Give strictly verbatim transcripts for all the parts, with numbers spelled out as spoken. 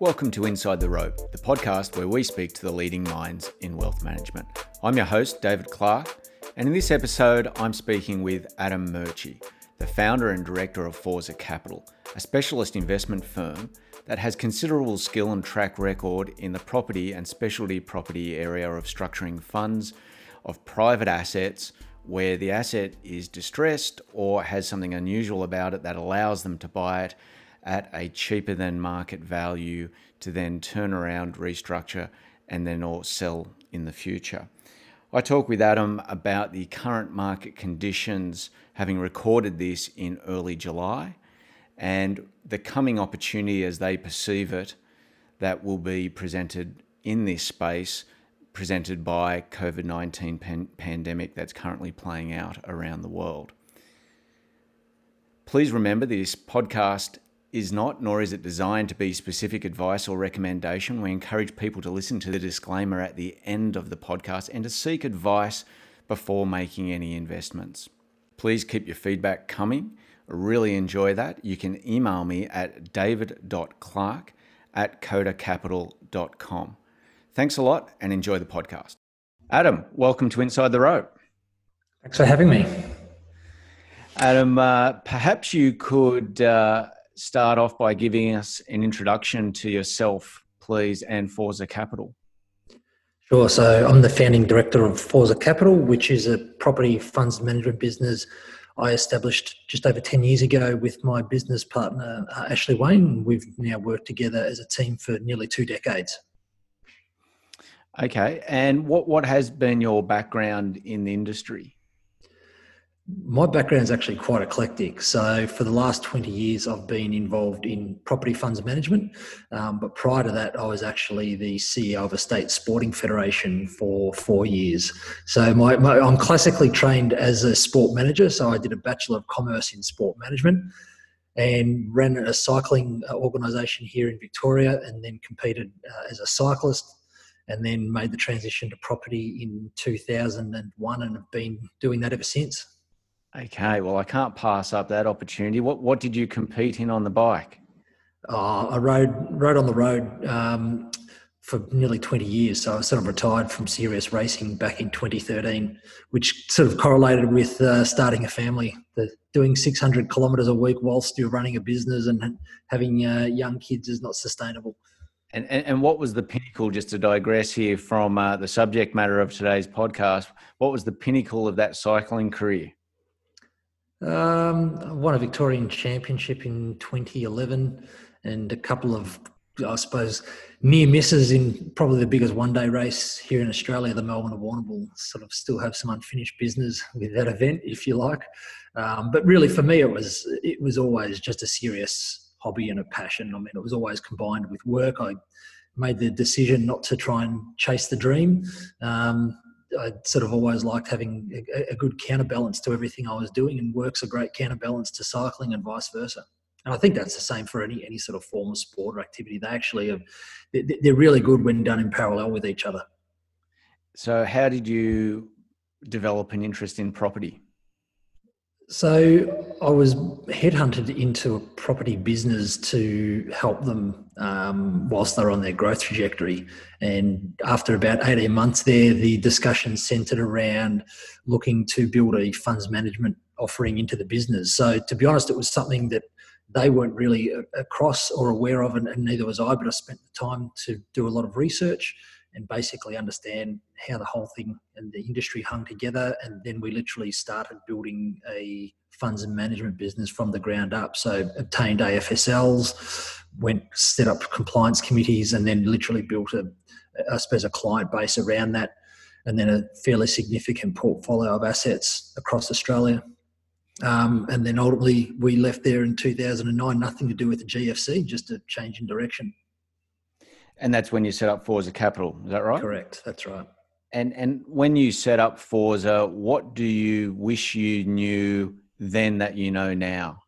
Welcome to Inside the Rope, the podcast where we speak to the leading minds in wealth management. I'm your host, David Clark, and in this episode, I'm speaking with Adam Murchie, the founder and director of Forza Capital, a specialist investment firm that has considerable skill and track record in the property and specialty property area of structuring funds of private assets where the asset is distressed or has something unusual about it that allows them to buy it at a cheaper than market value to then turn around, restructure, and then or sell in the future. I talk with Adam about the current market conditions, having recorded this in early July, and the coming opportunity as they perceive it that will be presented in this space, presented by covid nineteen pan- pandemic that's currently playing out around the world. Please remember this podcast is not, nor is it designed to be specific advice or recommendation. We encourage people to listen to the disclaimer at the end of the podcast and to seek advice before making any investments. Please keep your feedback coming. I really enjoy that. You can email me at david dot clark at coda capital dot com. Thanks a lot and enjoy the podcast. Adam, welcome to Inside the Rope. Thanks for having me. Adam, uh, perhaps you could uh, start off by giving us an introduction to yourself, please, and Forza Capital. Sure. So I'm the founding director of Forza Capital, which is a property funds management business I established just over ten years ago with my business partner, uh, Ashley Wayne. We've now worked together as a team for nearly two decades. Okay. And what, what has been your background in the industry? My background is actually quite eclectic. So for the last twenty years, I've been involved in property funds management. Um, but prior to that, I was actually the C E O of a state sporting federation for four years. So my, my, I'm classically trained as a sport manager. So I did a Bachelor of Commerce in Sport Management and ran a cycling organisation here in Victoria and then competed uh, as a cyclist, and then made the transition to property in two thousand one and have been doing that ever since. Okay, well, I can't pass up that opportunity. What what did you compete in on the bike? Oh, I rode rode on the road um, for nearly twenty years. So I sort of retired from serious racing back in twenty thirteen, which sort of correlated with uh, starting a family, the, doing six hundred kilometres a week while still running a business and having uh, young kids is not sustainable. And, and and what was the pinnacle, just to digress here from uh, the subject matter of today's podcast, what was the pinnacle of that cycling career? Um, I won a Victorian Championship in twenty eleven and a couple of, I suppose, near misses in probably the biggest one-day race here in Australia, the Melbourne to Warrnambool. Sort of still have some unfinished business with that event, if you like. Um, but really for me, it was it was always just a serious hobby and a passion. I mean, it was always combined with work. I made the decision not to try and chase the dream. Um I sort of always liked having a, a good counterbalance to everything I was doing, and work's a great counterbalance to cycling and vice versa. And I think that's the same for any any sort of form of sport or activity. They actually are, they're really good when done in parallel with each other. So how did you develop an interest in property? So I was headhunted into a property business to help them um, whilst they're on their growth trajectory. And after about eighteen months there, the discussion centred around looking to build a funds management offering into the business. So to be honest, it was something that they weren't really across or aware of, and, and neither was I, but I spent the time to do a lot of research and basically understand how the whole thing and the industry hung together. And then we literally started building a funds and management business from the ground up. So obtained A F S Ls, went set up compliance committees, and then literally built a, I suppose, a client base around that. And then a fairly significant portfolio of assets across Australia. Um, and then ultimately we left there in two thousand nine, nothing to do with the G F C, just a change in direction. And that's when you set up Forza Capital, is that right? Correct, that's right. And and when you set up Forza, what do you wish you knew then that you know now?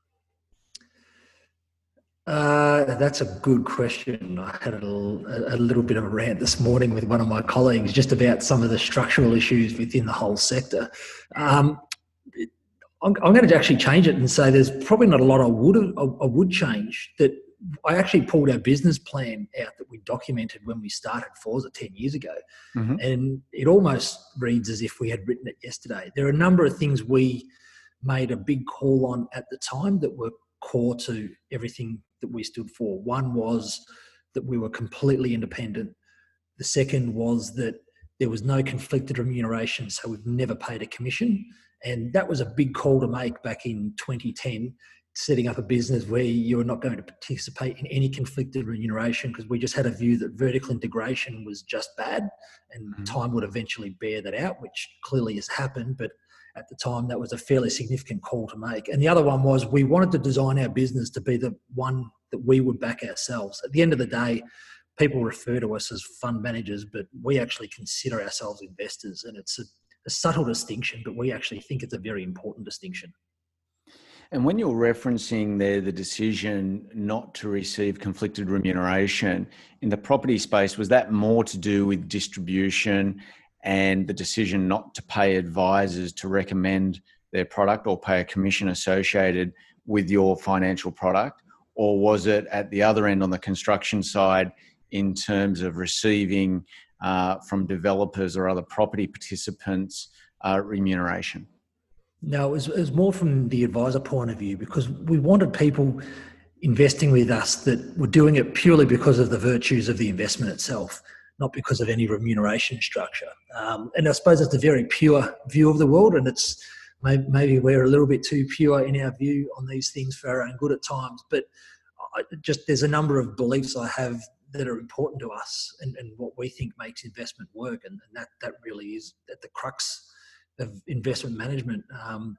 Uh, that's a good question. I had a, a little bit of a rant this morning with one of my colleagues just about some of the structural issues within the whole sector. Um, I'm, I'm going to actually change it and say there's probably not a lot I would I would change that I actually pulled our business plan out that we documented when we started Forza ten years ago. Mm-hmm. And it almost reads as if we had written it yesterday. There are a number of things we made a big call on at the time that were core to everything that we stood for. One was that we were completely independent. The second was that there was no conflicted remuneration, so we've never paid a commission. And that was a big call to make back in twenty ten, setting up a business where you're not going to participate in any conflicted remuneration, because we just had a view that vertical integration was just bad and mm-hmm. time would eventually bear that out, which clearly has happened. But at the time, that was a fairly significant call to make. And the other one was we wanted to design our business to be the one that we would back ourselves. At the end of the day, people refer to us as fund managers, but we actually consider ourselves investors. And it's a, a subtle distinction, but we actually think it's a very important distinction. And when you're referencing there the decision not to receive conflicted remuneration in the property space, was that more to do with distribution and the decision not to pay advisors to recommend their product or pay a commission associated with your financial product? Or was it at the other end on the construction side in terms of receiving uh, from developers or other property participants uh, remuneration? No, it was, it was more from the advisor point of view, because we wanted people investing with us that were doing it purely because of the virtues of the investment itself, not because of any remuneration structure. Um, and I suppose it's a very pure view of the world, and it's maybe we're a little bit too pure in our view on these things for our own good at times. But I just there's a number of beliefs I have that are important to us and, and what we think makes investment work, and, and that, that really is at the crux of investment management um,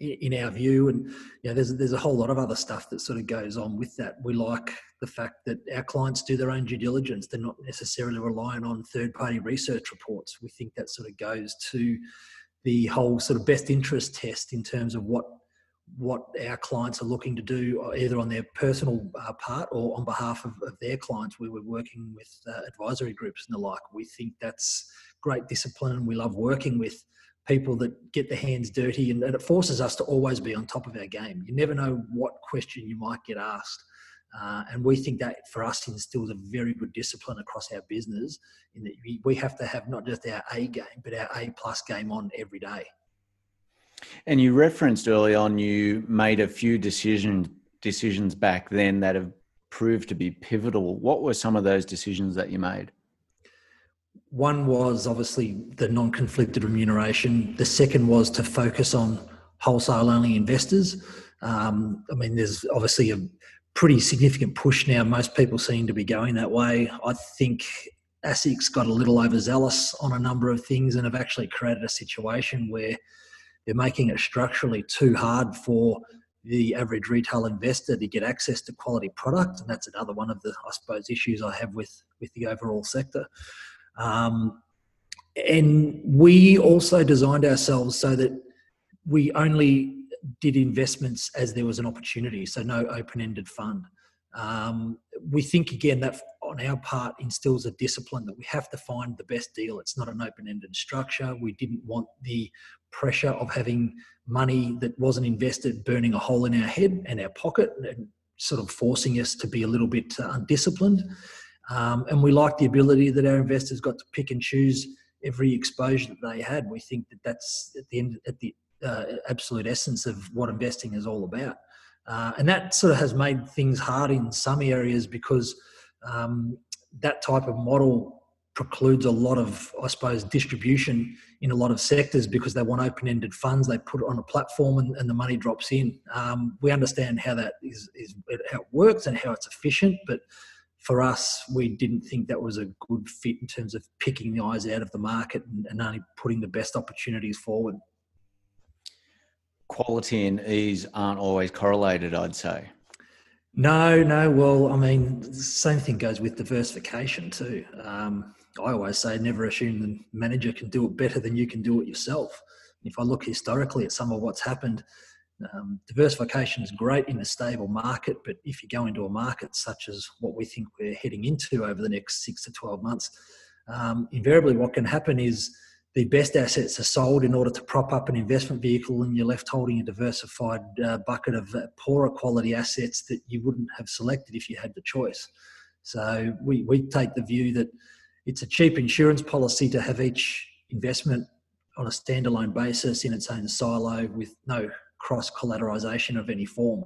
in, in our view. And you know, there's, there's a whole lot of other stuff that sort of goes on with that. We like the fact that our clients do their own due diligence. They're not necessarily relying on third-party research reports. We think that sort of goes to the whole sort of best interest test in terms of what what our clients are looking to do, either on their personal uh, part or on behalf of, of their clients. We were working with uh, advisory groups and the like. We think that's great discipline. We love working with people that get their hands dirty, and, and it forces us to always be on top of our game. You never know what question you might get asked. Uh, and we think that for us instills a very good discipline across our business, in that we, we have to have not just our A game, but our A plus game on every day. And you referenced early on, you made a few decision, decisions back then that have proved to be pivotal. What were some of those decisions that you made? One was obviously the non-conflicted remuneration. The second was to focus on wholesale-only investors. Um, I mean, there's obviously a pretty significant push now. Most people seem to be going that way. I think ASIC's got a little overzealous on a number of things and have actually created a situation where they're making it structurally too hard for the average retail investor to get access to quality product. And that's another one of the, I suppose, issues I have with, with the overall sector. Um, and we also designed ourselves so that we only did investments as there was an opportunity, so no open-ended fund. Um, we think, again, that on our part instills a discipline that we have to find the best deal. It's not an open-ended structure. We didn't want the pressure of having money that wasn't invested burning a hole in our head and our pocket and sort of forcing us to be a little bit undisciplined. Um, and we like the ability that our investors got to pick and choose every exposure that they had. We think that that's at the end, at the Uh, absolute essence of what investing is all about. Uh, and that sort of has made things hard in some areas, because um, that type of model precludes a lot of, I suppose, distribution in a lot of sectors, because they want open-ended funds. They put it on a platform and, and the money drops in. Um, we understand how that is, is, how it works and how it's efficient, but for us, we didn't think that was a good fit in terms of picking the eyes out of the market and, and only putting the best opportunities forward. Quality and ease aren't always correlated, I'd say. No, no. Well, I mean, the same thing goes with diversification too. Um, I always say never assume the manager can do it better than you can do it yourself. If I look historically at some of what's happened, um, diversification is great in a stable market, but if you go into a market such as what we think we're heading into over the next six to twelve months, um, invariably what can happen is the best assets are sold in order to prop up an investment vehicle, and you're left holding a diversified uh, bucket of uh, poorer quality assets that you wouldn't have selected if you had the choice. So we, we take the view that it's a cheap insurance policy to have each investment on a standalone basis in its own silo with no cross-collateralization of any form.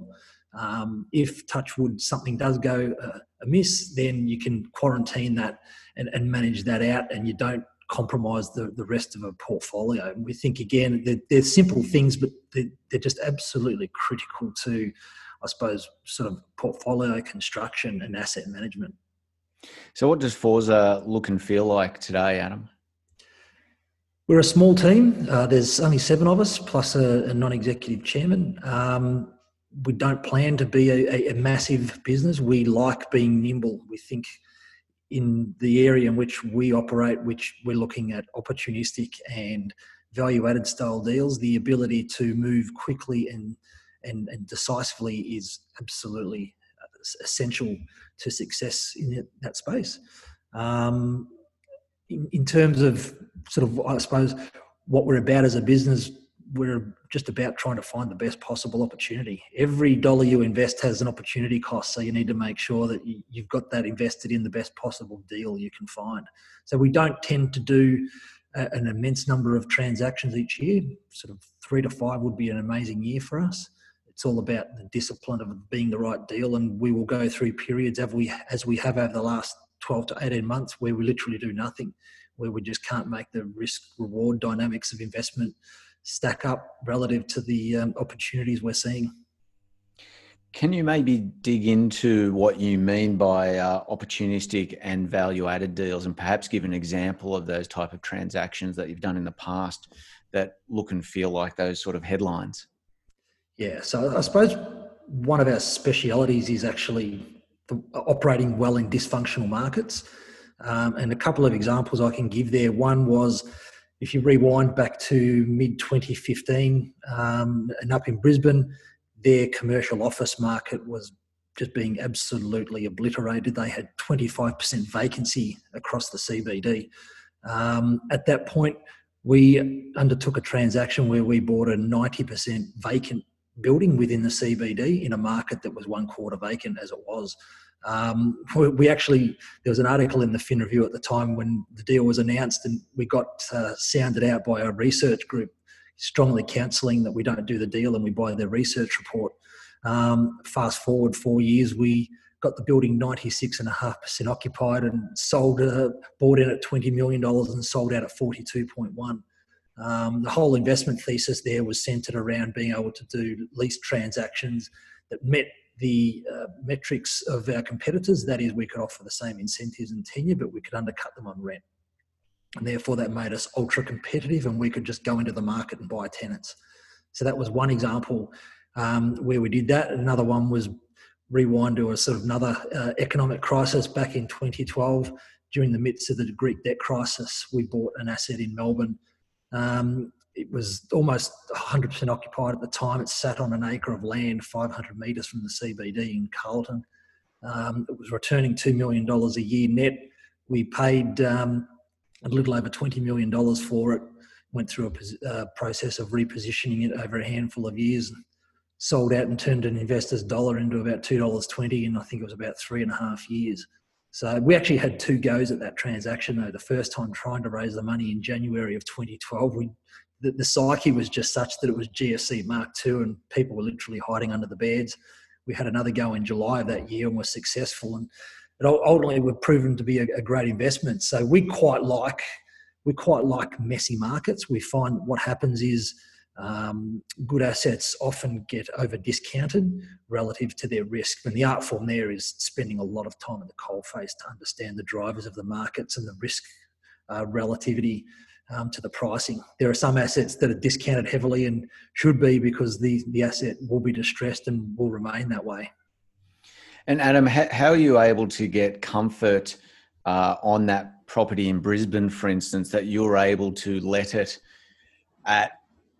Um, if, touch wood, something does go uh, amiss, then you can quarantine that and, and manage that out, and you don't compromise the, the rest of a portfolio. And we think, again, they're, they're simple things, but they're, they're just absolutely critical to, I suppose, sort of portfolio construction and asset management. So what does Forza look and feel like today, Adam? We're a small team. Uh, there's only seven of us, plus a, a non-executive chairman. Um, we don't plan to be a, a massive business. We like being nimble. We think in the area in which we operate, which we're looking at opportunistic and value-added style deals, the ability to move quickly and, and, and decisively is absolutely essential to success in that space. Um, in, in terms of sort of, I suppose, what we're about as a business, we're just about trying to find the best possible opportunity. Every dollar you invest has an opportunity cost, so you need to make sure that you've got that invested in the best possible deal you can find. So we don't tend to do a, an immense number of transactions each year. Sort of three to five would be an amazing year for us. It's all about the discipline of being the right deal, and we will go through periods as we, as we have over the last twelve to eighteen months where we literally do nothing, where we just can't make the risk-reward dynamics of investment stack up relative to the um, opportunities we're seeing. Can you maybe dig into what you mean by uh, opportunistic and value-added deals, and perhaps give an example of those type of transactions that you've done in the past that look and feel like those sort of headlines? Yeah, so I suppose one of our specialities is actually the, operating well in dysfunctional markets. Um, and a couple of examples I can give there. One was, if you rewind back to mid twenty fifteen um, and up in Brisbane, their commercial office market was just being absolutely obliterated. They had twenty-five percent vacancy across the C B D. Um, at that point, we undertook a transaction where we bought a ninety percent vacant building within the C B D in a market that was one quarter vacant as it was. Um, we actually, there was an article in the Fin Review at the time when the deal was announced, and we got uh, sounded out by our research group, strongly counselling that we don't do the deal and we buy their research report. Um, fast forward four years, we got the building ninety-six point five percent occupied and sold, uh, bought in at twenty million dollars and sold out at forty-two point one. Um, the whole investment thesis there was centred around being able to do lease transactions that met the uh, metrics of our competitors. That is, we could offer the same incentives and tenure, but we could undercut them on rent. And therefore that made us ultra competitive, and we could just go into the market and buy tenants. So that was one example um, where we did that. Another one was, rewind to a sort of another uh, economic crisis back in twenty twelve, during the midst of the Greek debt crisis. We bought an asset in Melbourne. Um, It was almost one hundred percent occupied at the time. It sat on an acre of land five hundred metres from the C B D in Carlton. Um, it was returning two million dollars a year net. We paid um, a little over twenty million dollars for it, went through a uh, process of repositioning it over a handful of years, sold out and turned an investor's dollar into about two dollars twenty in, I think it was about three and a half years. So we actually had two goes at that transaction, though. The first time trying to raise the money in January of twenty twelve, we The, the psyche was just such that it was G F C Mark two and people were literally hiding under the beds. We had another go in July of that year and were successful, and it ultimately were proven to be a, a great investment. So we quite like we quite like messy markets. We find what happens is um, good assets often get over discounted relative to their risk. And the art form there is spending a lot of time in the coalface to understand the drivers of the markets and the risk uh, relativity Um, to the pricing. There are some assets that are discounted heavily and should be, because the, the asset will be distressed and will remain that way. And Adam, how, how are you able to get comfort uh, on that property in Brisbane, for instance, that you're able to let it at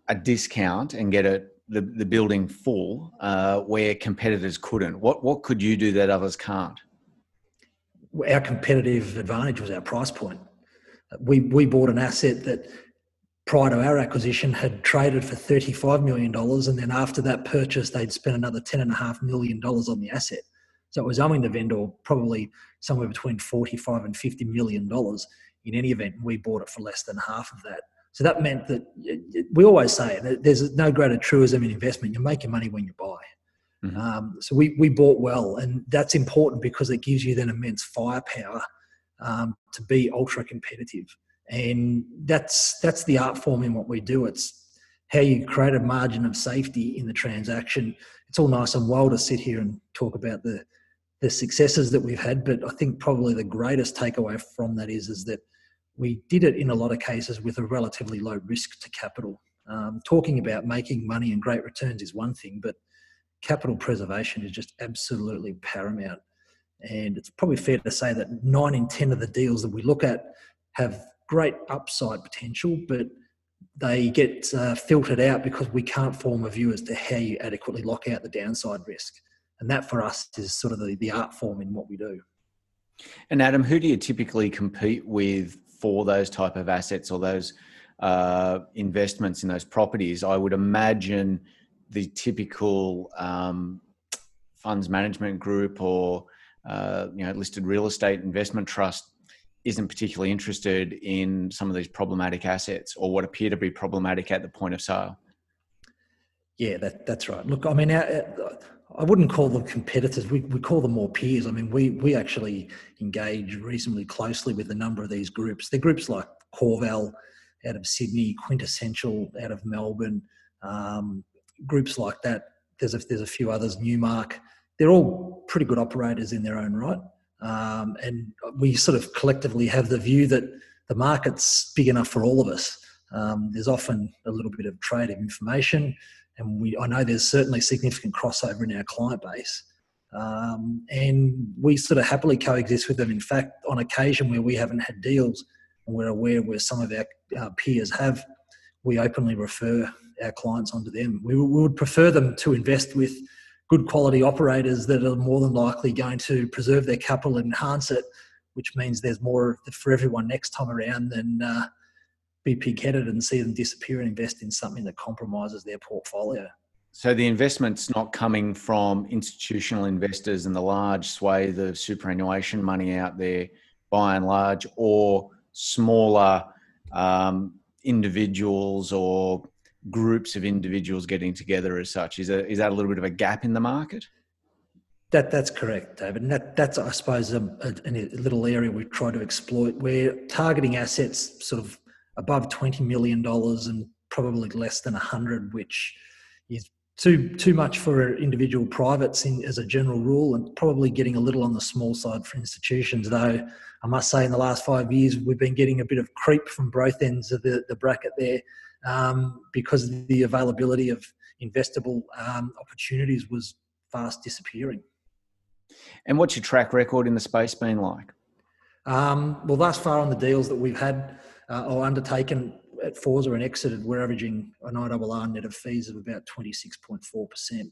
a discount and get it, the, the building full uh, where competitors couldn't? What, what could you do that others can't? Our competitive advantage was our price point. We we bought an asset that prior to our acquisition had traded for thirty-five million dollars, and then after that purchase, they'd spent another ten point five million dollars on the asset. So it was owing the vendor probably somewhere between forty-five and fifty million dollars in any event, and we bought it for less than half of that. So that meant that we always say that there's no greater truism in investment. You make your money when you buy. Mm-hmm. Um, so we, we bought well, and that's important because it gives you then immense firepower um, to be ultra competitive. And that's that's the art form in what we do. It's how you create a margin of safety in the transaction. It's all nice and well to sit here and talk about the, the successes that we've had, but I think probably the greatest takeaway from that is, is that we did it in a lot of cases with a relatively low risk to capital. Um, talking about making money and great returns is one thing, but capital preservation is just absolutely paramount. And it's probably fair to say that nine in ten of the deals that we look at have great upside potential, but they get uh, filtered out because we can't form a view as to how you adequately lock out the downside risk. And that for us is sort of the, the art form in what we do. And Adam, who do you typically compete with for those type of assets or those uh, investments in those properties? I would imagine the typical um, funds management group or uh, you know, listed real estate investment trust isn't particularly interested in some of these problematic assets or what appear to be problematic at the point of sale. Yeah, that, that's right. Look, I mean, our, I wouldn't call them competitors. We, we call them more peers. I mean, we, we actually engage reasonably closely with a number of these groups. They're groups like Corvell out of Sydney, Quintessential out of Melbourne, um, groups like that. There's a, there's a few others, Newmark. They're all pretty good operators in their own right. Um, and we sort of collectively have the view that the market's big enough for all of us. Um, there's often a little bit of trade of information. And we, I know there's certainly significant crossover in our client base. Um, and we sort of happily coexist with them. In fact, on occasion where we haven't had deals and we're aware where some of our uh, peers have, we openly refer our clients onto them. We, we would prefer them to invest with good quality operators that are more than likely going to preserve their capital and enhance it, which means there's more for everyone next time around than uh, be pig-headed and see them disappear and invest in something that compromises their portfolio. So the investment's not coming from institutional investors and the large swathe of superannuation money out there by and large, or smaller um, individuals or groups of individuals getting together as such. Is that, is that a little bit of a gap in the market? That That's correct, David. And that, that's, I suppose, a, a, a little area we try to exploit. We're targeting assets sort of above twenty million dollars and probably less than one hundred, which is too too much for individual privates in, as a general rule, and probably getting a little on the small side for institutions, though I must say in the last five years, we've been getting a bit of creep from both ends of the, the bracket there. Um, because the availability of investable um, opportunities was fast disappearing. And what's your track record in the space been like? Um, well, thus far on the deals that we've had uh, or undertaken at Forza and exited, we're averaging an I R R net of fees of about twenty-six point four percent.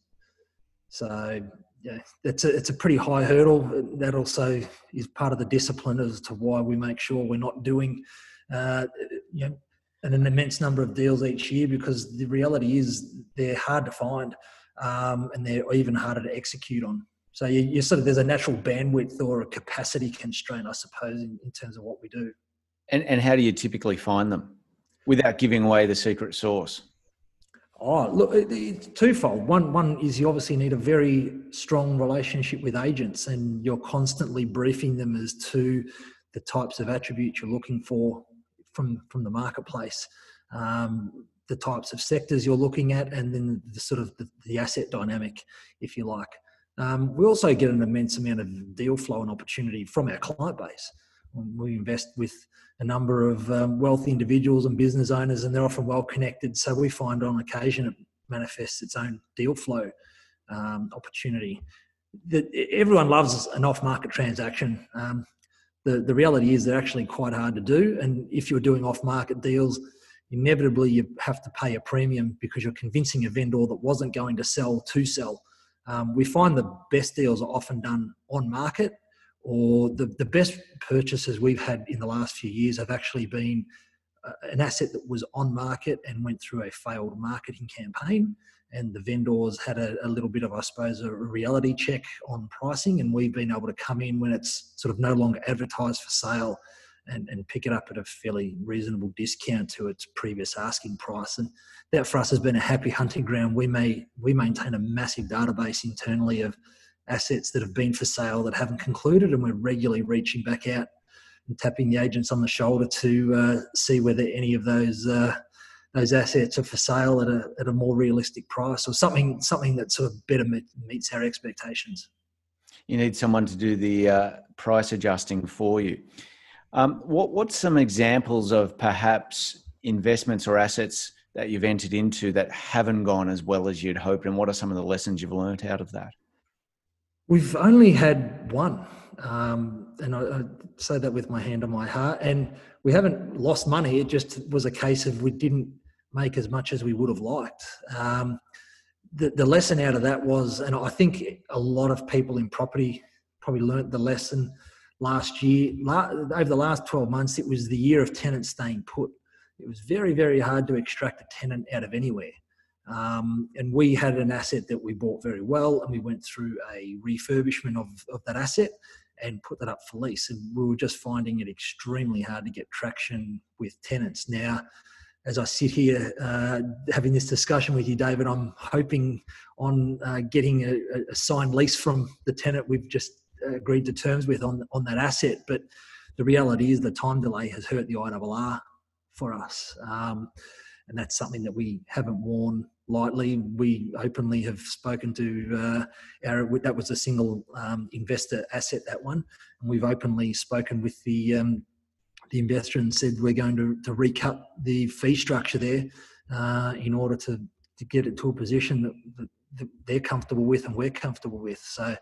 So yeah, it's a, it's a pretty high hurdle. That also is part of the discipline as to why we make sure we're not doing, uh, you know, and an immense number of deals each year, because the reality is they're hard to find um, and they're even harder to execute on. So you, you sort of, there's a natural bandwidth or a capacity constraint, I suppose, in, in terms of what we do. And, and how do you typically find them without giving away the secret sauce? Oh, look, it's twofold. One, one is you obviously need a very strong relationship with agents, and you're constantly briefing them as to the types of attributes you're looking for from from the marketplace, um, the types of sectors you're looking at, and then the sort of the, the asset dynamic, if you like. Um, we also get an immense amount of deal flow and opportunity from our client base. We invest with a number of um, wealthy individuals and business owners, and they're often well connected. So we find on occasion it manifests its own deal flow um, opportunity. That everyone loves an off-market transaction. Um, The, the reality is they're actually quite hard to do, and if you're doing off-market deals, inevitably you have to pay a premium because you're convincing a vendor that wasn't going to sell to sell. Um, we find the best deals are often done on market, or the, the best purchases we've had in the last few years have actually been uh, an asset that was on market and went through a failed marketing campaign. And the vendors had a, a little bit of, I suppose, a reality check on pricing. And we've been able to come in when it's sort of no longer advertised for sale and, and pick it up at a fairly reasonable discount to its previous asking price. And that for us has been a happy hunting ground. We may, we maintain a massive database internally of assets that have been for sale that haven't concluded. And we're regularly reaching back out and tapping the agents on the shoulder to uh, see whether any of those uh, those assets are for sale at a, at a more realistic price, or something something that sort of better meets our expectations. You need someone to do the uh, price adjusting for you. Um, what, what's some examples of perhaps investments or assets that you've entered into that haven't gone as well as you'd hoped, and what are some of the lessons you've learned out of that? We've only had one, um, and I, I say that with my hand on my heart, and we haven't lost money. It just was a case of we didn't make as much as we would have liked. Um, the, the lesson out of that was, and I think a lot of people in property probably learnt the lesson last year, la- over the last twelve months, it was the year of tenants staying put. It was very, very hard to extract a tenant out of anywhere. Um, and we had an asset that we bought very well, and we went through a refurbishment of, of that asset and put that up for lease. And we were just finding it extremely hard to get traction with tenants. Now, as I sit here uh, having this discussion with you, David, I'm hoping on uh, getting a, a signed lease from the tenant we've just agreed to terms with on, on that asset. But the reality is the time delay has hurt the I R R for us. Um, and that's something that we haven't worn lightly. We openly have spoken to uh, our, that was a single um, investor asset, that one. And we've openly spoken with the um, the investor and said we're going to, to recut the fee structure there uh, in order to, to get it to a position that, that, that they're comfortable with and we're comfortable with. So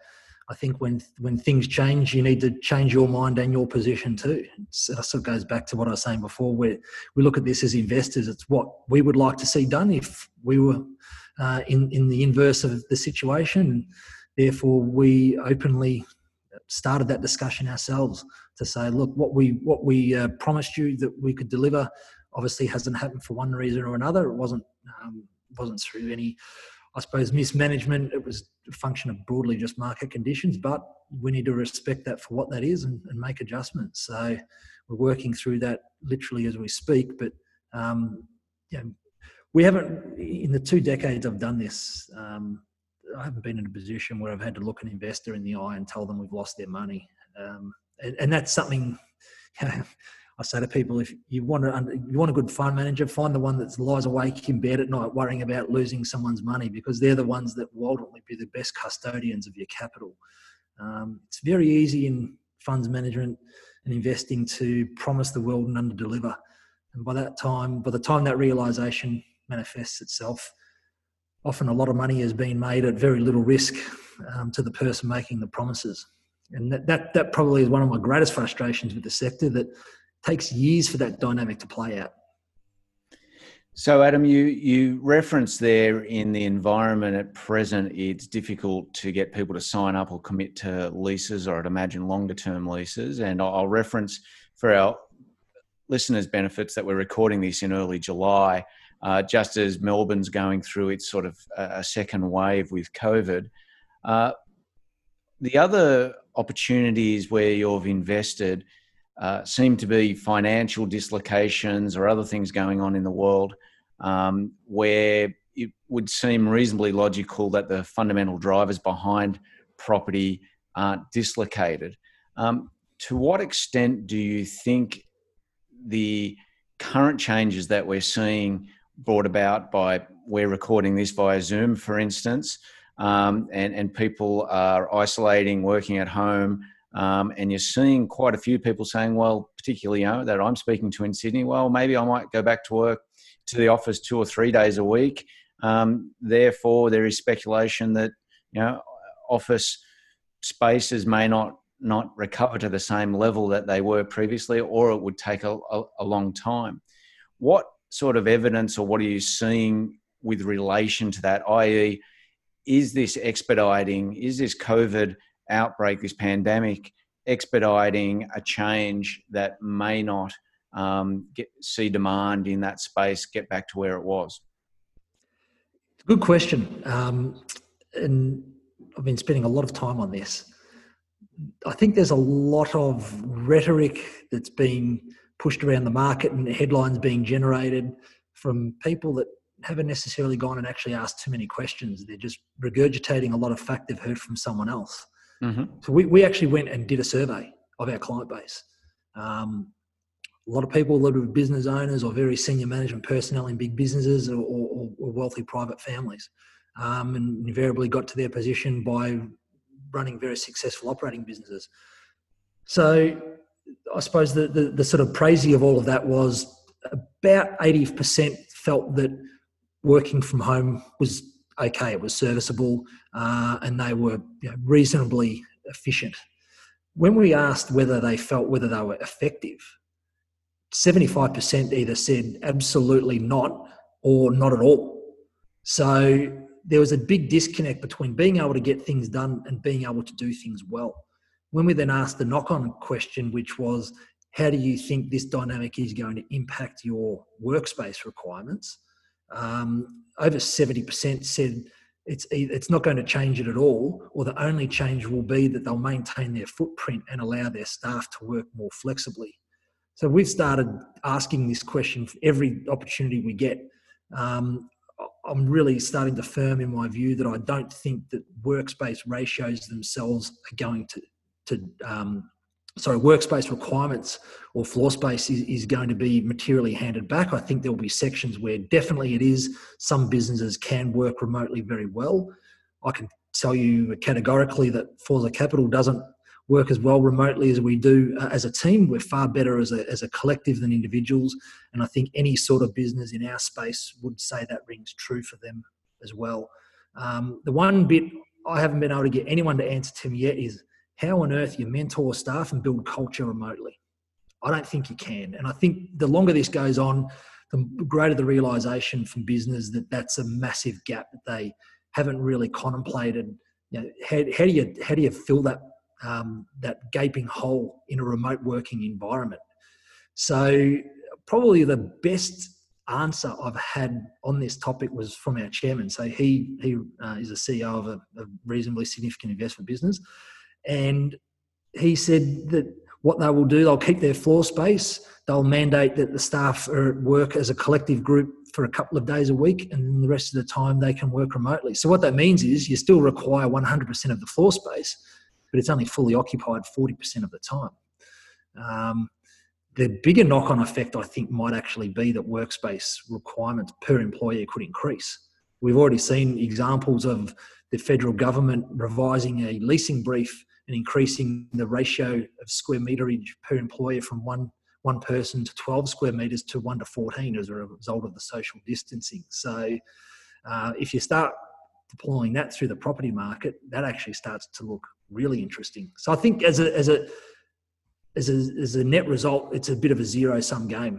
I think when when things change, you need to change your mind and your position too. So that sort of goes back to what I was saying before, where we look at this as investors. It's what we would like to see done if we were uh, in, in the inverse of the situation. Therefore, we openly started that discussion ourselves to say, look, what we, what we uh, promised you that we could deliver obviously hasn't happened for one reason or another. It wasn't um, wasn't through any... I suppose mismanagement, it was a function of broadly just market conditions, but we need to respect that for what that is and, and make adjustments. So we're working through that literally as we speak, but um, you know, we haven't, in the two decades I've done this, um, I haven't been in a position where I've had to look an investor in the eye and tell them we've lost their money. Um, and, and that's something, you know, I say to people, if you want to, you want a good fund manager, find the one that lies awake in bed at night worrying about losing someone's money, because they're the ones that will ultimately be the best custodians of your capital. Um, it's very easy in funds management and investing to promise the world and underdeliver. And by that time, by the time that realisation manifests itself, often a lot of money has been made at very little risk um, to the person making the promises. And that, that that probably is one of my greatest frustrations with the sector, that takes years for that dynamic to play out. So Adam, you, you referenced there in the environment at present, it's difficult to get people to sign up or commit to leases, or I'd imagine longer term leases. And I'll reference for our listeners' benefits that we're recording this in early July, uh, just as Melbourne's going through its sort of a second wave with COVID. Uh, the other opportunities where you've invested Uh, seem to be financial dislocations or other things going on in the world um, where it would seem reasonably logical that the fundamental drivers behind property aren't dislocated. Um, to what extent do you think the current changes that we're seeing brought about by, we're recording this via Zoom, for instance, um, and, and people are isolating, working at home, Um, and you're seeing quite a few people saying, well, particularly you know, that I'm speaking to in Sydney, well, maybe I might go back to work to the office two or three days a week. Um, therefore, there is speculation that you know office spaces may not, not recover to the same level that they were previously, or it would take a, a, a long time. What sort of evidence or what are you seeing with relation to that, that is, is this expediting, is this COVID outbreak, this pandemic, expediting a change that may not um, get, see demand in that space get back to where it was? Good question. Um, and I've been spending a lot of time on this. I think there's a lot of rhetoric that's being pushed around the market and headlines being generated from people that haven't necessarily gone and actually asked too many questions. They're just regurgitating a lot of fact they've heard from someone else. Mm-hmm. So we, we actually went and did a survey of our client base. Um, a lot of people, a lot of business owners or very senior management personnel in big businesses or, or, or wealthy private families, um, and invariably got to their position by running very successful operating businesses. So I suppose the, the, the sort of crazy of all of that was about eighty percent felt that working from home was okay, it was serviceable, uh, and they were, you know, reasonably efficient. When we asked whether they felt whether they were effective, seventy-five percent either said absolutely not or not at all. So there was a big disconnect between being able to get things done and being able to do things well. When we then asked the knock-on question, which was, how do you think this dynamic is going to impact your workspace requirements? Um, over seventy percent said it's it's not going to change it at all, or the only change will be that they'll maintain their footprint and allow their staff to work more flexibly. So we've started asking this question for every opportunity we get. Um, I'm really starting to firm in my view that I don't think that workspace ratios themselves are going to, to um, sorry, workspace requirements or floor space is, is going to be materially handed back. I think there'll be sections where definitely it is. Some businesses can work remotely very well. I can tell you categorically that Forza Capital doesn't work as well remotely as we do uh, as a team. We're far better as a, as a collective than individuals. And I think any sort of business in our space would say that rings true for them as well. Um, the one bit I haven't been able to get anyone to answer to me yet is how on earth you mentor staff and build culture remotely. I don't think you can. And I think the longer this goes on, the greater the realisation from business that that's a massive gap that they haven't really contemplated. You know, how, how do you, how do you fill that Um, that gaping hole in a remote working environment? So probably the best answer I've had on this topic was from our chairman. So he he uh, is a C E O of a, a reasonably significant investment business, and he said that what they will do, they'll keep their floor space, they'll mandate that the staff are at work as a collective group for a couple of days a week, and the rest of the time they can work remotely. So what that means is you still require one hundred percent of the floor space, but it's only fully occupied forty percent of the time. Um, the bigger knock-on effect, I think, might actually be that workspace requirements per employee could increase. We've already seen examples of the federal government revising a leasing brief and increasing the ratio of square meterage per employer from one, one person to twelve square metres to one to fourteen as a result of the social distancing. So uh, if you start deploying that through the property market, that actually starts to look really interesting. So I think as a as a as a as a net result, it's a bit of a zero-sum game.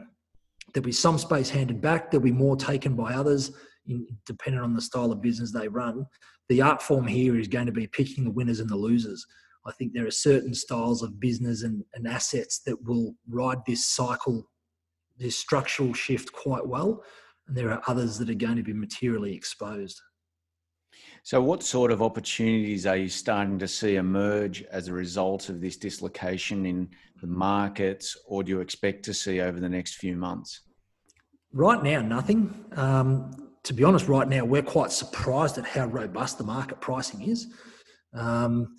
There'll be some space handed back, there'll be more taken by others, in, depending on the style of business they run. The art form here is going to be picking the winners and the losers. I think there are certain styles of business and, and assets that will ride this cycle, this structural shift quite well, and there are others that are going to be materially exposed. So what sort of opportunities are you starting to see emerge as a result of this dislocation in the markets, or do you expect to see over the next few months? Right now, nothing. Um, to be honest, right now, we're quite surprised at how robust the market pricing is, um,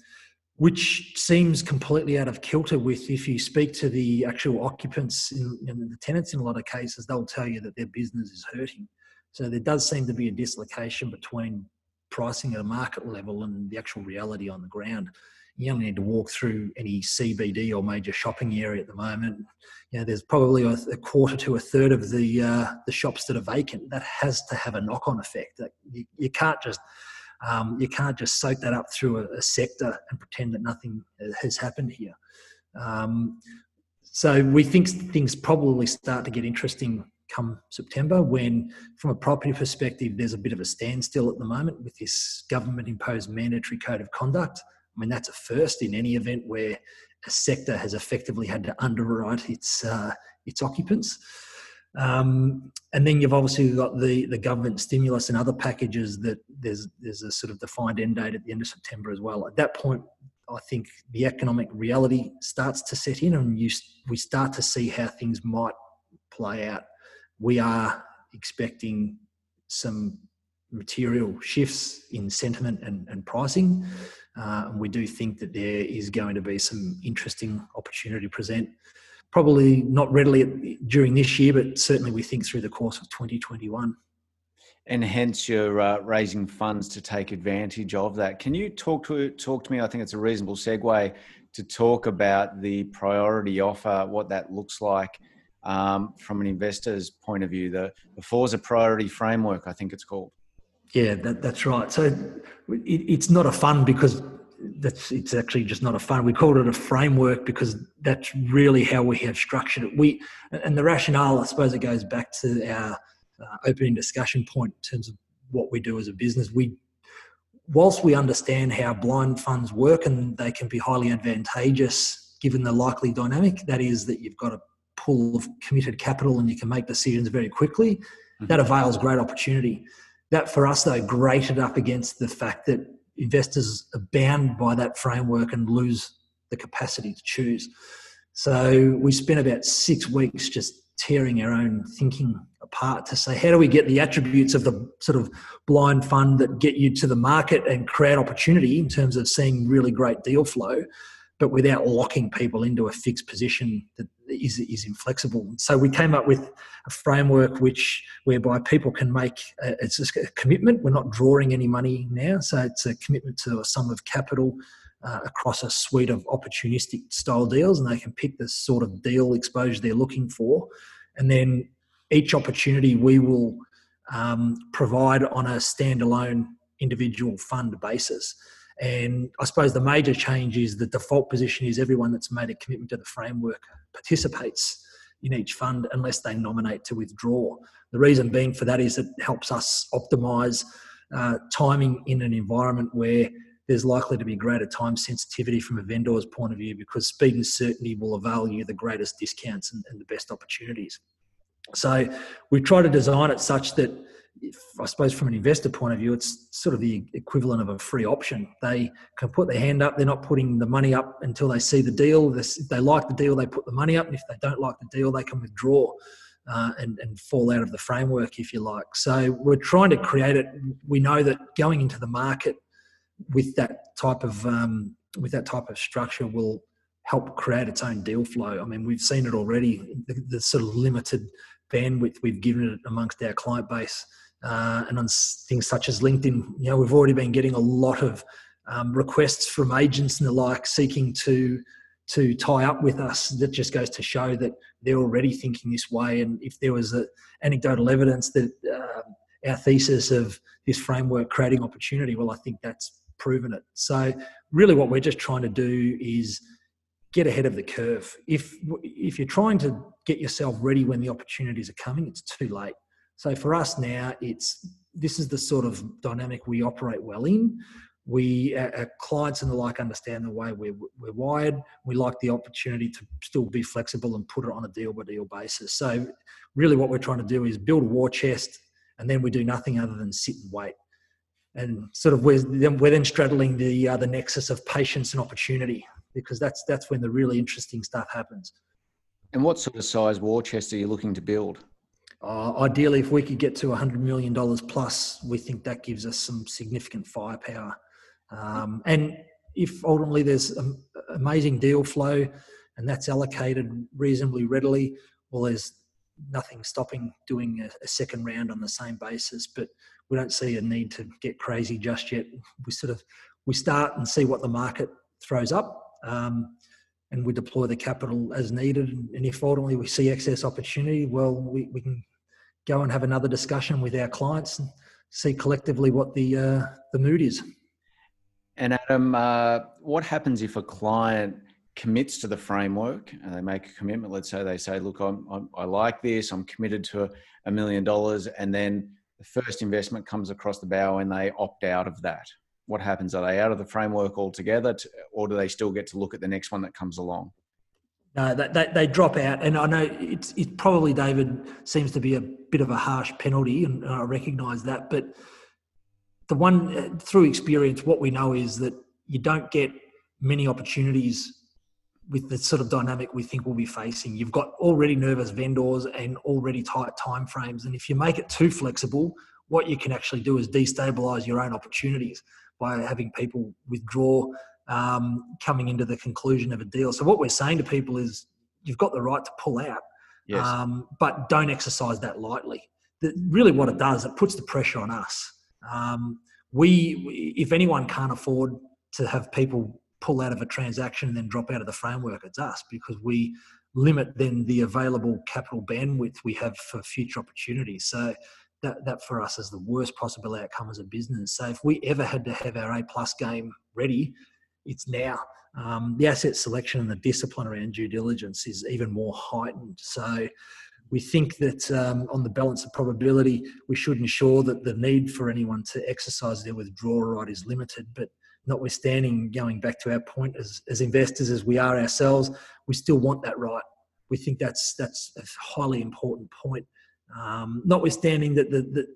which seems completely out of kilter with, if you speak to the actual occupants and the tenants in a lot of cases, they'll tell you that their business is hurting. So there does seem to be a dislocation between pricing at a market level and the actual reality on the ground. You only need to walk through any C B D or major shopping area at the moment. You know, there's probably a, a quarter to a third of the uh, the shops that are vacant. That has to have a knock-on effect. That you, you can't just um, you can't just soak that up through a, a sector and pretend that nothing has happened here. Um, so we think things probably start to get interesting come September, when from a property perspective there's a bit of a standstill at the moment with this government imposed mandatory code of conduct. I mean, that's a first in any event where a sector has effectively had to underwrite its uh, its occupants. Um, and then you've obviously got the the government stimulus and other packages that there's there's a sort of defined end date at the end of September as well. At that point, I think the economic reality starts to set in, and you, we start to see how things might play out. We are expecting some material shifts in sentiment and, and pricing. Uh, and we do think that there is going to be some interesting opportunity to present, probably not readily during this year, but certainly we think through the course of twenty twenty-one. And hence you're uh, raising funds to take advantage of that. Can you talk to talk to me? I think it's a reasonable segue to talk about the priority offer, what that looks like um, from an investor's point of view, the, the Forza priority framework, I think it's called. Yeah, that, that's right. So it, it's not a fund because that's it's actually just not a fund. We called it a framework because that's really how we have structured it. We and the rationale, I suppose, it goes back to our Uh, opening discussion point in terms of what we do as a business. We, whilst we understand how blind funds work and they can be highly advantageous given the likely dynamic, that is that you've got a pool of committed capital and you can make decisions very quickly, mm-hmm. that avails great opportunity. That for us though grated up against the fact that investors are bound by that framework and lose the capacity to choose. So we spent about six weeks just tearing our own thinking apart to say, how do we get the attributes of the sort of blind fund that get you to the market and create opportunity in terms of seeing really great deal flow, but without locking people into a fixed position that is, is inflexible. So we came up with a framework which whereby people can make a, it's just a commitment. We're not drawing any money now, so it's a commitment to a sum of capital Uh, across a suite of opportunistic style deals, and they can pick the sort of deal exposure they're looking for. And then each opportunity we will um, provide on a standalone individual fund basis. And I suppose the major change is the default position is everyone that's made a commitment to the framework participates in each fund unless they nominate to withdraw. The reason being for that is it helps us optimise uh, timing in an environment where there's likely to be greater time sensitivity from a vendor's point of view, because speed and certainty will avail you the greatest discounts and, and the best opportunities. So we try to design it such that, if, I suppose from an investor point of view, it's sort of the equivalent of a free option. They can put their hand up. They're not putting the money up until they see the deal. If they like the deal, they put the money up. And if they don't like the deal, they can withdraw uh, and, and fall out of the framework, if you like. So we're trying to create it. We know that going into the market with that type of um, with that type of structure will help create its own deal flow. I mean, we've seen it already. The, the sort of limited bandwidth we've given it amongst our client base, uh, and on things such as LinkedIn, you know, we've already been getting a lot of um, requests from agents and the like seeking to to tie up with us. That just goes to show that they're already thinking this way. And if there was a anecdotal evidence that uh, our thesis of this framework creating opportunity, well, I think that's proven it. So really what we're just trying to do is get ahead of the curve. If if you're trying to get yourself ready when the opportunities are coming, it's too late. So for us now, it's this is the sort of dynamic we operate well in. We, our clients and the like, understand the way we're, we're wired. We like the opportunity to still be flexible and put it on a deal by deal basis. So really what we're trying to do is build a war chest, and then we do nothing other than sit and wait. And sort of we're then, we're then straddling the uh, the nexus of patience and opportunity, because that's that's when the really interesting stuff happens. And what sort of size war chest are you looking to build? Uh, ideally, if we could get to one hundred million dollars plus, we think that gives us some significant firepower. Um, and if ultimately there's an amazing deal flow and that's allocated reasonably readily, well, there's nothing stopping doing a, a second round on the same basis. But we don't see a need to get crazy just yet. We sort of, we start and see what the market throws up, um, and we deploy the capital as needed. And if ultimately we see excess opportunity, well, we, we can go and have another discussion with our clients and see collectively what the, uh, the mood is. And Adam, uh, what happens if a client commits to the framework and they make a commitment? Let's say they say, look, I'm, I'm, I like this, I'm committed to a million dollars. And then the first investment comes across the bow and they opt out of that. what happens? Are they out of the framework altogether to, or do they still get to look at the next one that comes along? No, they, they, they drop out. And I know it's, it's probably, David, seems to be a bit of a harsh penalty, and I recognise that. But the one, through experience, what we know is that you don't get many opportunities with the sort of dynamic we think we'll be facing. You've got already nervous vendors and already tight timeframes. And if you make it too flexible, what you can actually do is destabilise your own opportunities by having people withdraw um, coming into the conclusion of a deal. So what we're saying to people is you've got the right to pull out, yes. um, but don't exercise that lightly. The, really what it does, it puts the pressure on us. Um, we, if anyone can't afford to have people pull out of a transaction and then drop out of the framework, it's us, because we limit then the available capital bandwidth we have for future opportunities. So that, that for us is the worst possible outcome as a business. So if we ever had to have our A-plus game ready, it's now. Um, the asset selection and the discipline around due diligence is even more heightened. So we think that um, on the balance of probability, we should ensure that the need for anyone to exercise their withdrawal right is limited, but notwithstanding, going back to our point, as, as investors, as we are ourselves, we still want that right. We think that's that's a highly important point. Um, notwithstanding that the, the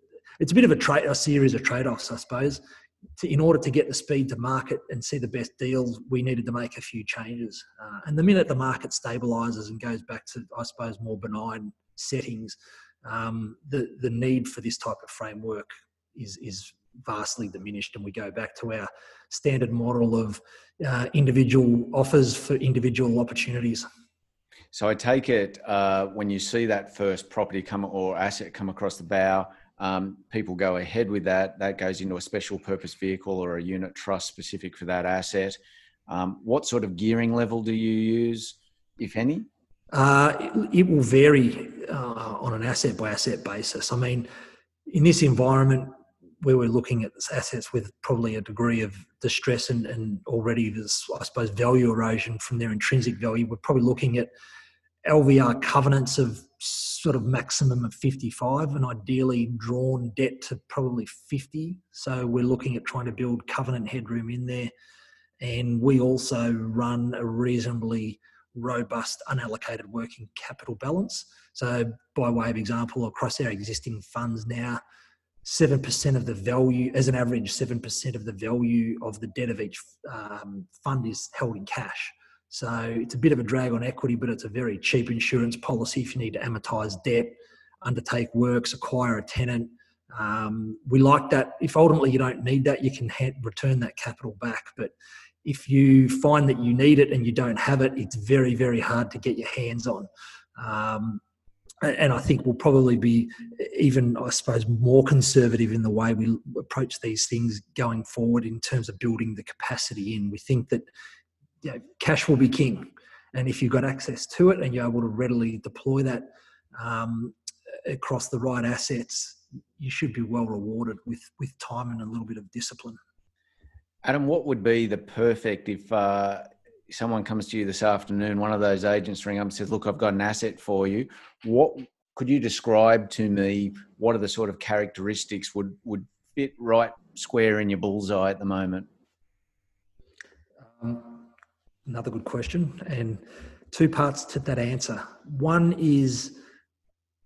it's a bit of a trade, a series of trade-offs, I suppose. To, in order to get the speed to market and see the best deals, we needed to make a few changes. Uh, and the minute the market stabilises and goes back to, I suppose, more benign settings, um, the the need for this type of framework is is. vastly diminished, and we go back to our standard model of uh, individual offers for individual opportunities. So I take it uh, when you see that first property come or asset come across the bow, um, people go ahead with that. That goes into a special purpose vehicle or a unit trust specific for that asset. Um, what sort of gearing level do you use, if any? Uh, it, it will vary uh, on an asset by asset basis. I mean, in this environment, where we're looking at assets with probably a degree of distress and, and already there's, I suppose, value erosion from their intrinsic value, we're probably looking at L V R covenants of sort of maximum of fifty-five and ideally drawn debt to probably fifty. So we're looking at trying to build covenant headroom in there. And we also run a reasonably robust unallocated working capital balance. So by way of example, across our existing funds now, seven percent of the value, as an average, seven percent of the value of the debt of each um, fund is held in cash. So it's a bit of a drag on equity, but it's a very cheap insurance policy if you need to amortise debt, undertake works, acquire a tenant. Um, we like that. If ultimately you don't need that, you can ha- return that capital back. But if you find that you need it and you don't have it, it's very, very hard to get your hands on. Um, And I think we'll probably be even, I suppose, more conservative in the way we approach these things going forward in terms of building the capacity in. We think that, you know, cash will be king. And if you've got access to it and you're able to readily deploy that um, across the right assets, you should be well rewarded with, with time and a little bit of discipline. Adam, what would be the perfect if... Uh... someone comes to you this afternoon, one of those agents ring up and says, look, I've got an asset for you. What could you describe to me? What are the sort of characteristics would, would fit right square in your bullseye at the moment? Um, another good question, and two parts to that answer. One is,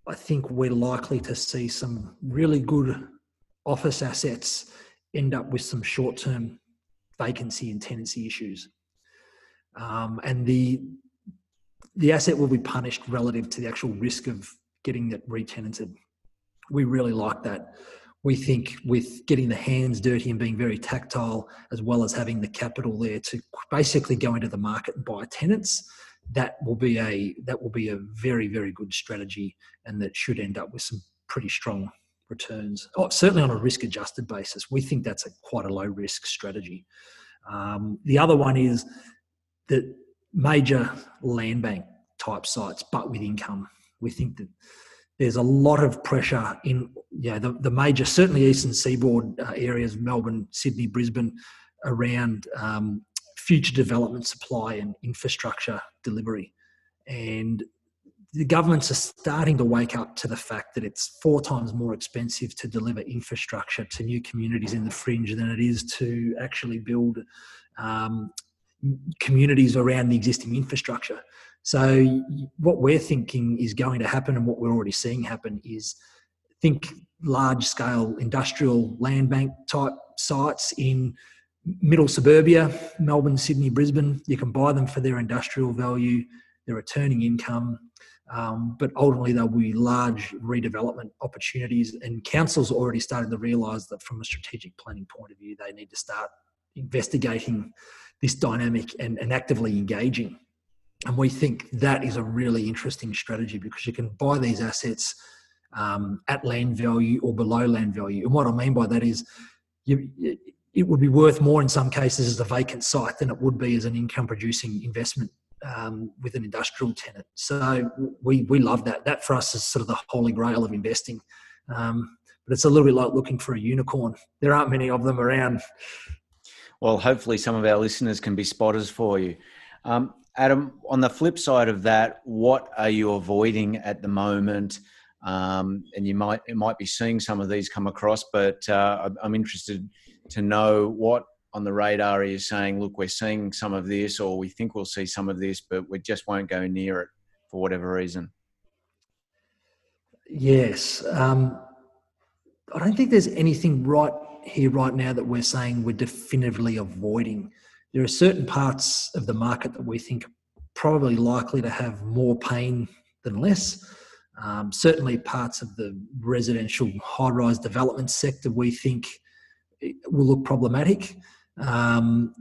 I think we're likely to see some really good office assets end up with some short-term vacancy and tenancy issues. Um, and the the asset will be punished relative to the actual risk of getting it re-tenanted. We really like that. We think with getting the hands dirty and being very tactile, as well as having the capital there to basically go into the market and buy tenants, that will be a that will be a very, very good strategy, and that should end up with some pretty strong returns. Oh, certainly on a risk-adjusted basis, we think that's a, quite a low-risk strategy. Um, the other one is the major land bank type sites, but with income. We think that there's a lot of pressure in, you know, the, the major, certainly eastern seaboard uh, areas, Melbourne, Sydney, Brisbane, around um, future development supply and infrastructure delivery. And the governments are starting to wake up to the fact that it's four times more expensive to deliver infrastructure to new communities in the fringe than it is to actually build um, communities around the existing infrastructure. So what we're thinking is going to happen, and what we're already seeing happen, is think large-scale industrial land bank type sites in middle suburbia, Melbourne, Sydney, Brisbane. You can buy them for their industrial value, their returning income, um, but ultimately there will be large redevelopment opportunities, and councils are already starting to realise that from a strategic planning point of view, they need to start investigating this dynamic and, and actively engaging. And we think that is a really interesting strategy, because you can buy these assets um, at land value or below land value. And what I mean by that is you, it would be worth more in some cases as a vacant site than it would be as an income producing investment um, with an industrial tenant. So we, we love that. That for us is sort of the holy grail of investing. Um, but it's a little bit like looking for a unicorn. There aren't many of them around. Well, hopefully some of our listeners can be spotters for you. Um, Adam, on the flip side of that, what are you avoiding at the moment? Um, and you might it might be seeing some of these come across, but uh, I'm interested to know what on the radar are you saying, look, we're seeing some of this, or we think we'll see some of this, but we just won't go near it for whatever reason. Yes. Um, I don't think there's anything right here right now that we're saying we're definitively avoiding. There are certain parts of the market that we think are probably likely to have more pain than less. Um, certainly parts of the residential high-rise development sector we think will look problematic. Um,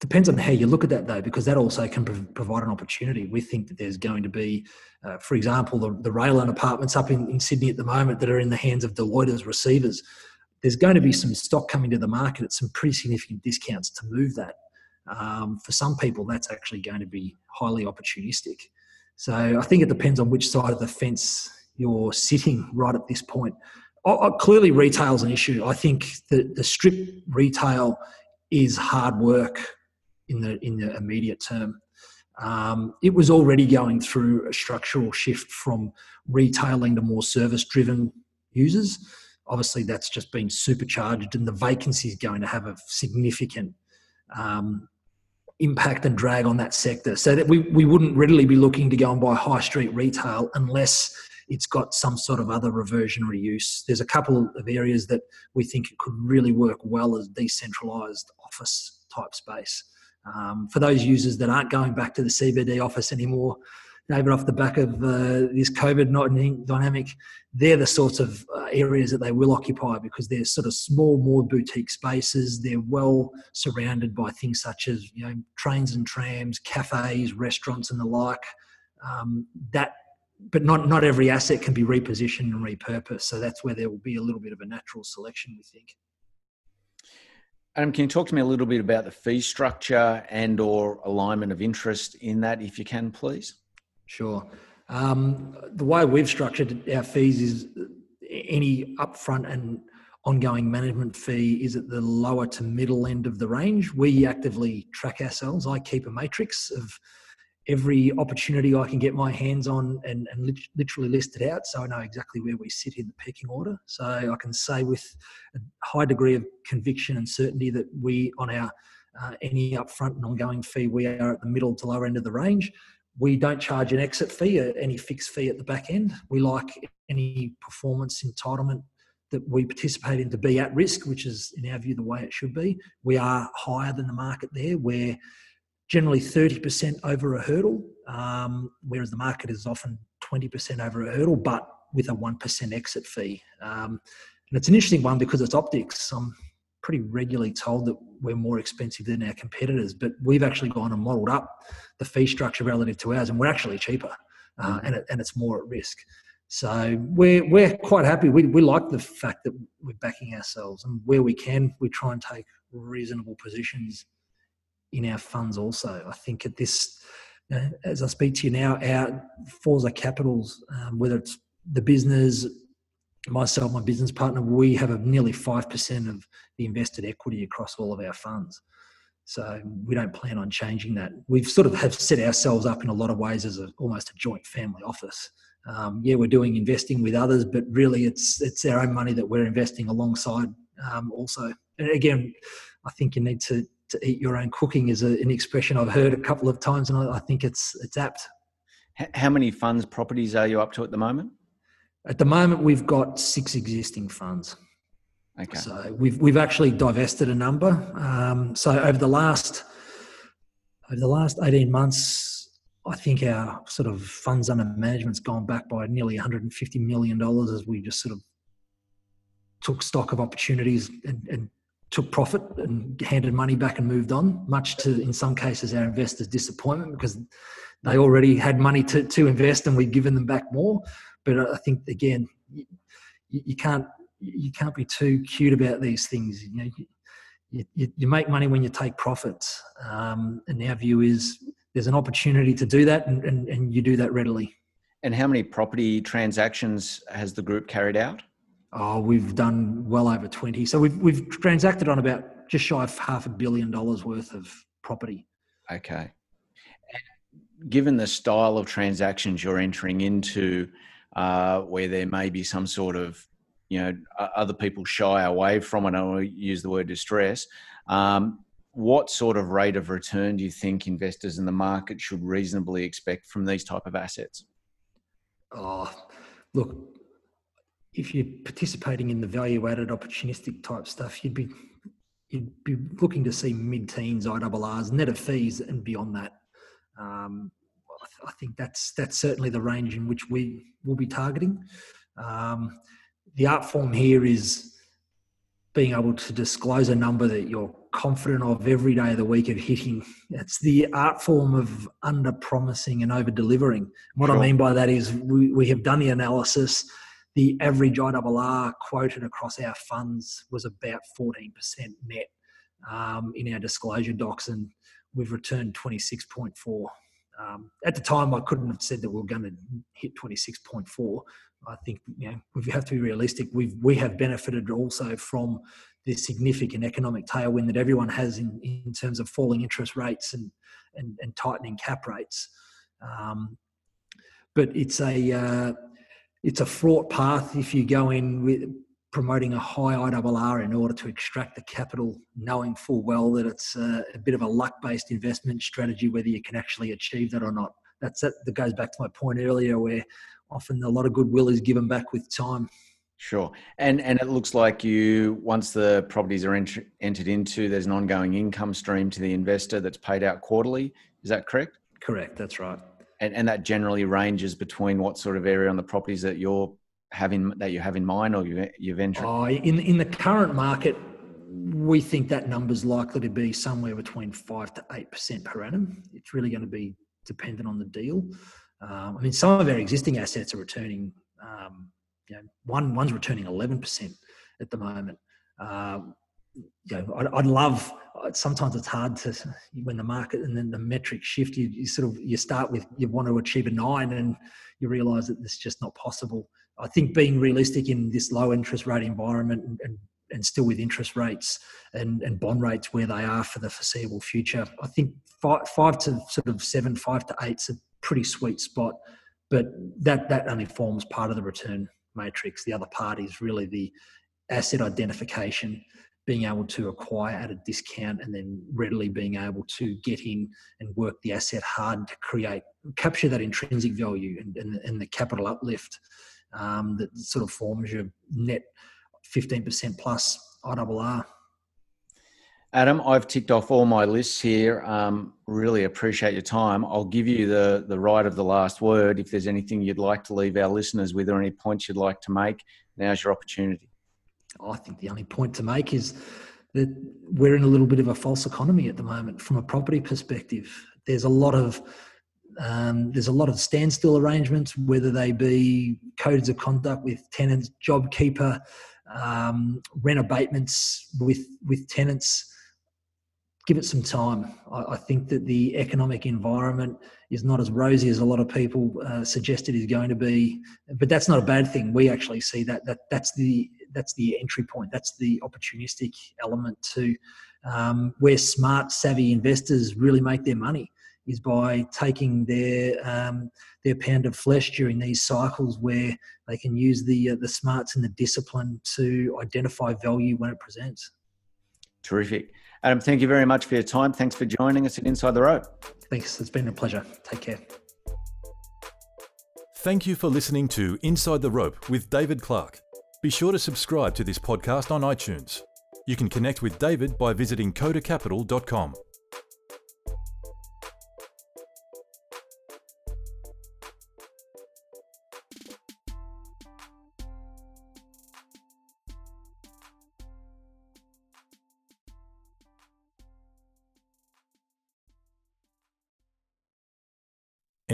depends on how you look at that, though, because that also can pro- provide an opportunity. We think that there's going to be, uh, for example, the, the rail-owned apartments up in, in Sydney at the moment that are in the hands of Deloitte as receivers. There's going to be some stock coming to the market at some pretty significant discounts to move that. Um, for some people, that's actually going to be highly opportunistic. So I think it depends on which side of the fence you're sitting right at this point. Oh, clearly, retail's an issue. I think the, the strip retail is hard work in the in the immediate term. Um, it was already going through a structural shift from retailing to more service-driven users. Obviously, that's just been supercharged, and the vacancy is going to have a significant um, impact and drag on that sector. So that we, we wouldn't readily be looking to go and buy high street retail unless it's got some sort of other reversionary use. There's a couple of areas that we think it could really work well as decentralised office type space. Um, for those users that aren't going back to the C B D office anymore, David, off the back of uh, this COVID nineteen dynamic, they're the sorts of uh, areas that they will occupy, because they're sort of small, more boutique spaces. They're well surrounded by things such as, you know, trains and trams, cafes, restaurants and the like. Um, that, but not, not every asset can be repositioned and repurposed. So that's where there will be a little bit of a natural selection, we think. Adam, can you talk to me a little bit about the fee structure and or alignment of interest in that, if you can, please? Sure. Um, the way we've structured our fees is any upfront and ongoing management fee is at the lower to middle end of the range. We actively track ourselves. I keep a matrix of every opportunity I can get my hands on and, and lit- literally list it out, so I know exactly where we sit in the pecking order. So I can say with a high degree of conviction and certainty that we, on our uh, any upfront and ongoing fee, we are at the middle to lower end of the range. We don't charge an exit fee, any fixed fee at the back end. We like any performance entitlement that we participate in to be at risk, which is, in our view, the way it should be. We are higher than the market there. We're generally thirty percent over a hurdle, um, whereas the market is often twenty percent over a hurdle, but with a one percent exit fee. Um, and it's an interesting one because it's optics. I'm pretty regularly told that we're more expensive than our competitors, but we've actually gone and modelled up the fee structure relative to ours, and we're actually cheaper, uh, and, it, and it's more at risk. So we're we're quite happy. We we like the fact that we're backing ourselves, and where we can, we try and take reasonable positions in our funds also. I think at this, you know, as I speak to you now, our Forza Capitals, um, whether it's the business, myself, my business partner, we have a nearly five percent of the invested equity across all of our funds. So we don't plan on changing that. We've sort of have set ourselves up in a lot of ways as a, almost a joint family office. Um, yeah, we're doing investing with others, but really it's it's our own money that we're investing alongside um, also. And again, I think you need to, to eat your own cooking is a, an expression I've heard a couple of times, and I, I think it's it's apt. How many funds, properties are you up to at the moment? At the moment, we've got six existing funds. Okay. So we've we've actually divested a number. Um, so over the last over the last eighteen months, I think our sort of funds under management's gone back by nearly one hundred fifty million dollars as we just sort of took stock of opportunities and, and took profit and handed money back and moved on. Much to, in some cases, our investors' disappointment because they already had money to to invest and we'd given them back more. But I think again, you, you can't. You can't be too cute about these things. You know, you, you, you make money when you take profits. Um, and our view is there's an opportunity to do that, and, and, and you do that readily. And how many property transactions has the group carried out? Oh, we've done well over twenty. So we've we've transacted on about just shy of half a billion dollars worth of property. Okay. And given the style of transactions you're entering into, uh, where there may be some sort of, you know, other people shy away from it. I don't use the word distress. Um, what sort of rate of return do you think investors in the market should reasonably expect from these type of assets? Oh, look, if you're participating in the value-added opportunistic type stuff, you'd be you'd be looking to see mid-teens I R Rs, net of fees, and beyond that. Um, I, th- I think that's that's certainly the range in which we will be targeting. Um, The art form here is being able to disclose a number that you're confident of every day of the week of hitting. It's the art form of under-promising and over-delivering. What sure. I mean by that is we, we have done the analysis. The average I R R quoted across our funds was about fourteen percent net um, in our disclosure docs, and we've returned twenty-six point four. Um, at the time, I couldn't have said that we were going to hit twenty-six point four. I think, you know, we have to be realistic. We've, we have benefited also from the significant economic tailwind that everyone has in, in terms of falling interest rates and, and, and tightening cap rates. Um, but it's a, uh, it's a fraught path if you go in with promoting a high I R R in order to extract the capital, knowing full well that it's a, a bit of a luck-based investment strategy, whether you can actually achieve that or not. That's that, that goes back to my point earlier where often a lot of goodwill is given back with time. Sure. And and it looks like you, once the properties are ent- entered into, there's an ongoing income stream to the investor that's paid out quarterly. Is that correct? Correct. That's right. And and that generally ranges between what sort of area on the properties that you're having, that you have in mind or you, you've entered? Oh, in, in the current market, we think that number's likely to be somewhere between five to eight percent per annum. It's really going to be dependent on the deal. Um, I mean, some of our existing assets are returning, um, you know, one, one's returning eleven percent at the moment. Uh, you know, I'd, I'd love, sometimes it's hard to, when the market and then the metrics shift, you, you sort of, you start with, you want to achieve a nine and you realise that it's just not possible. I think being realistic in this low interest rate environment and, and, and still with interest rates and, and bond rates where they are for the foreseeable future, I think five, five to sort of seven, five to eight's a pretty sweet spot, but that that only forms part of the return matrix. The other part is really the asset identification, being able to acquire at a discount and then readily being able to get in and work the asset hard to create, capture that intrinsic value and, and, and the capital uplift um, that sort of forms your net fifteen percent plus I R R. Adam, I've ticked off all my lists here. Um, really appreciate your time. I'll give you the, the right of the last word. If there's anything you'd like to leave our listeners with or any points you'd like to make, now's your opportunity. I think the only point to make is that we're in a little bit of a false economy at the moment from a property perspective. There's a lot of um, there's a lot of standstill arrangements, whether they be codes of conduct with tenants, JobKeeper, um, rent abatements with, with tenants. Give it some time. I think that the economic environment is not as rosy as a lot of people uh, suggest it is going to be, but that's not a bad thing. We actually see that that that's the that's the entry point. That's the opportunistic element to um, where smart, savvy investors really make their money is by taking their um, their pound of flesh during these cycles, where they can use the uh, the smarts and the discipline to identify value when it presents. Terrific. Adam, thank you very much for your time. Thanks for joining us at Inside the Rope. Thanks. It's been a pleasure. Take care. Thank you for listening to Inside the Rope with David Clark. Be sure to subscribe to this podcast on iTunes. You can connect with David by visiting coda capital dot com.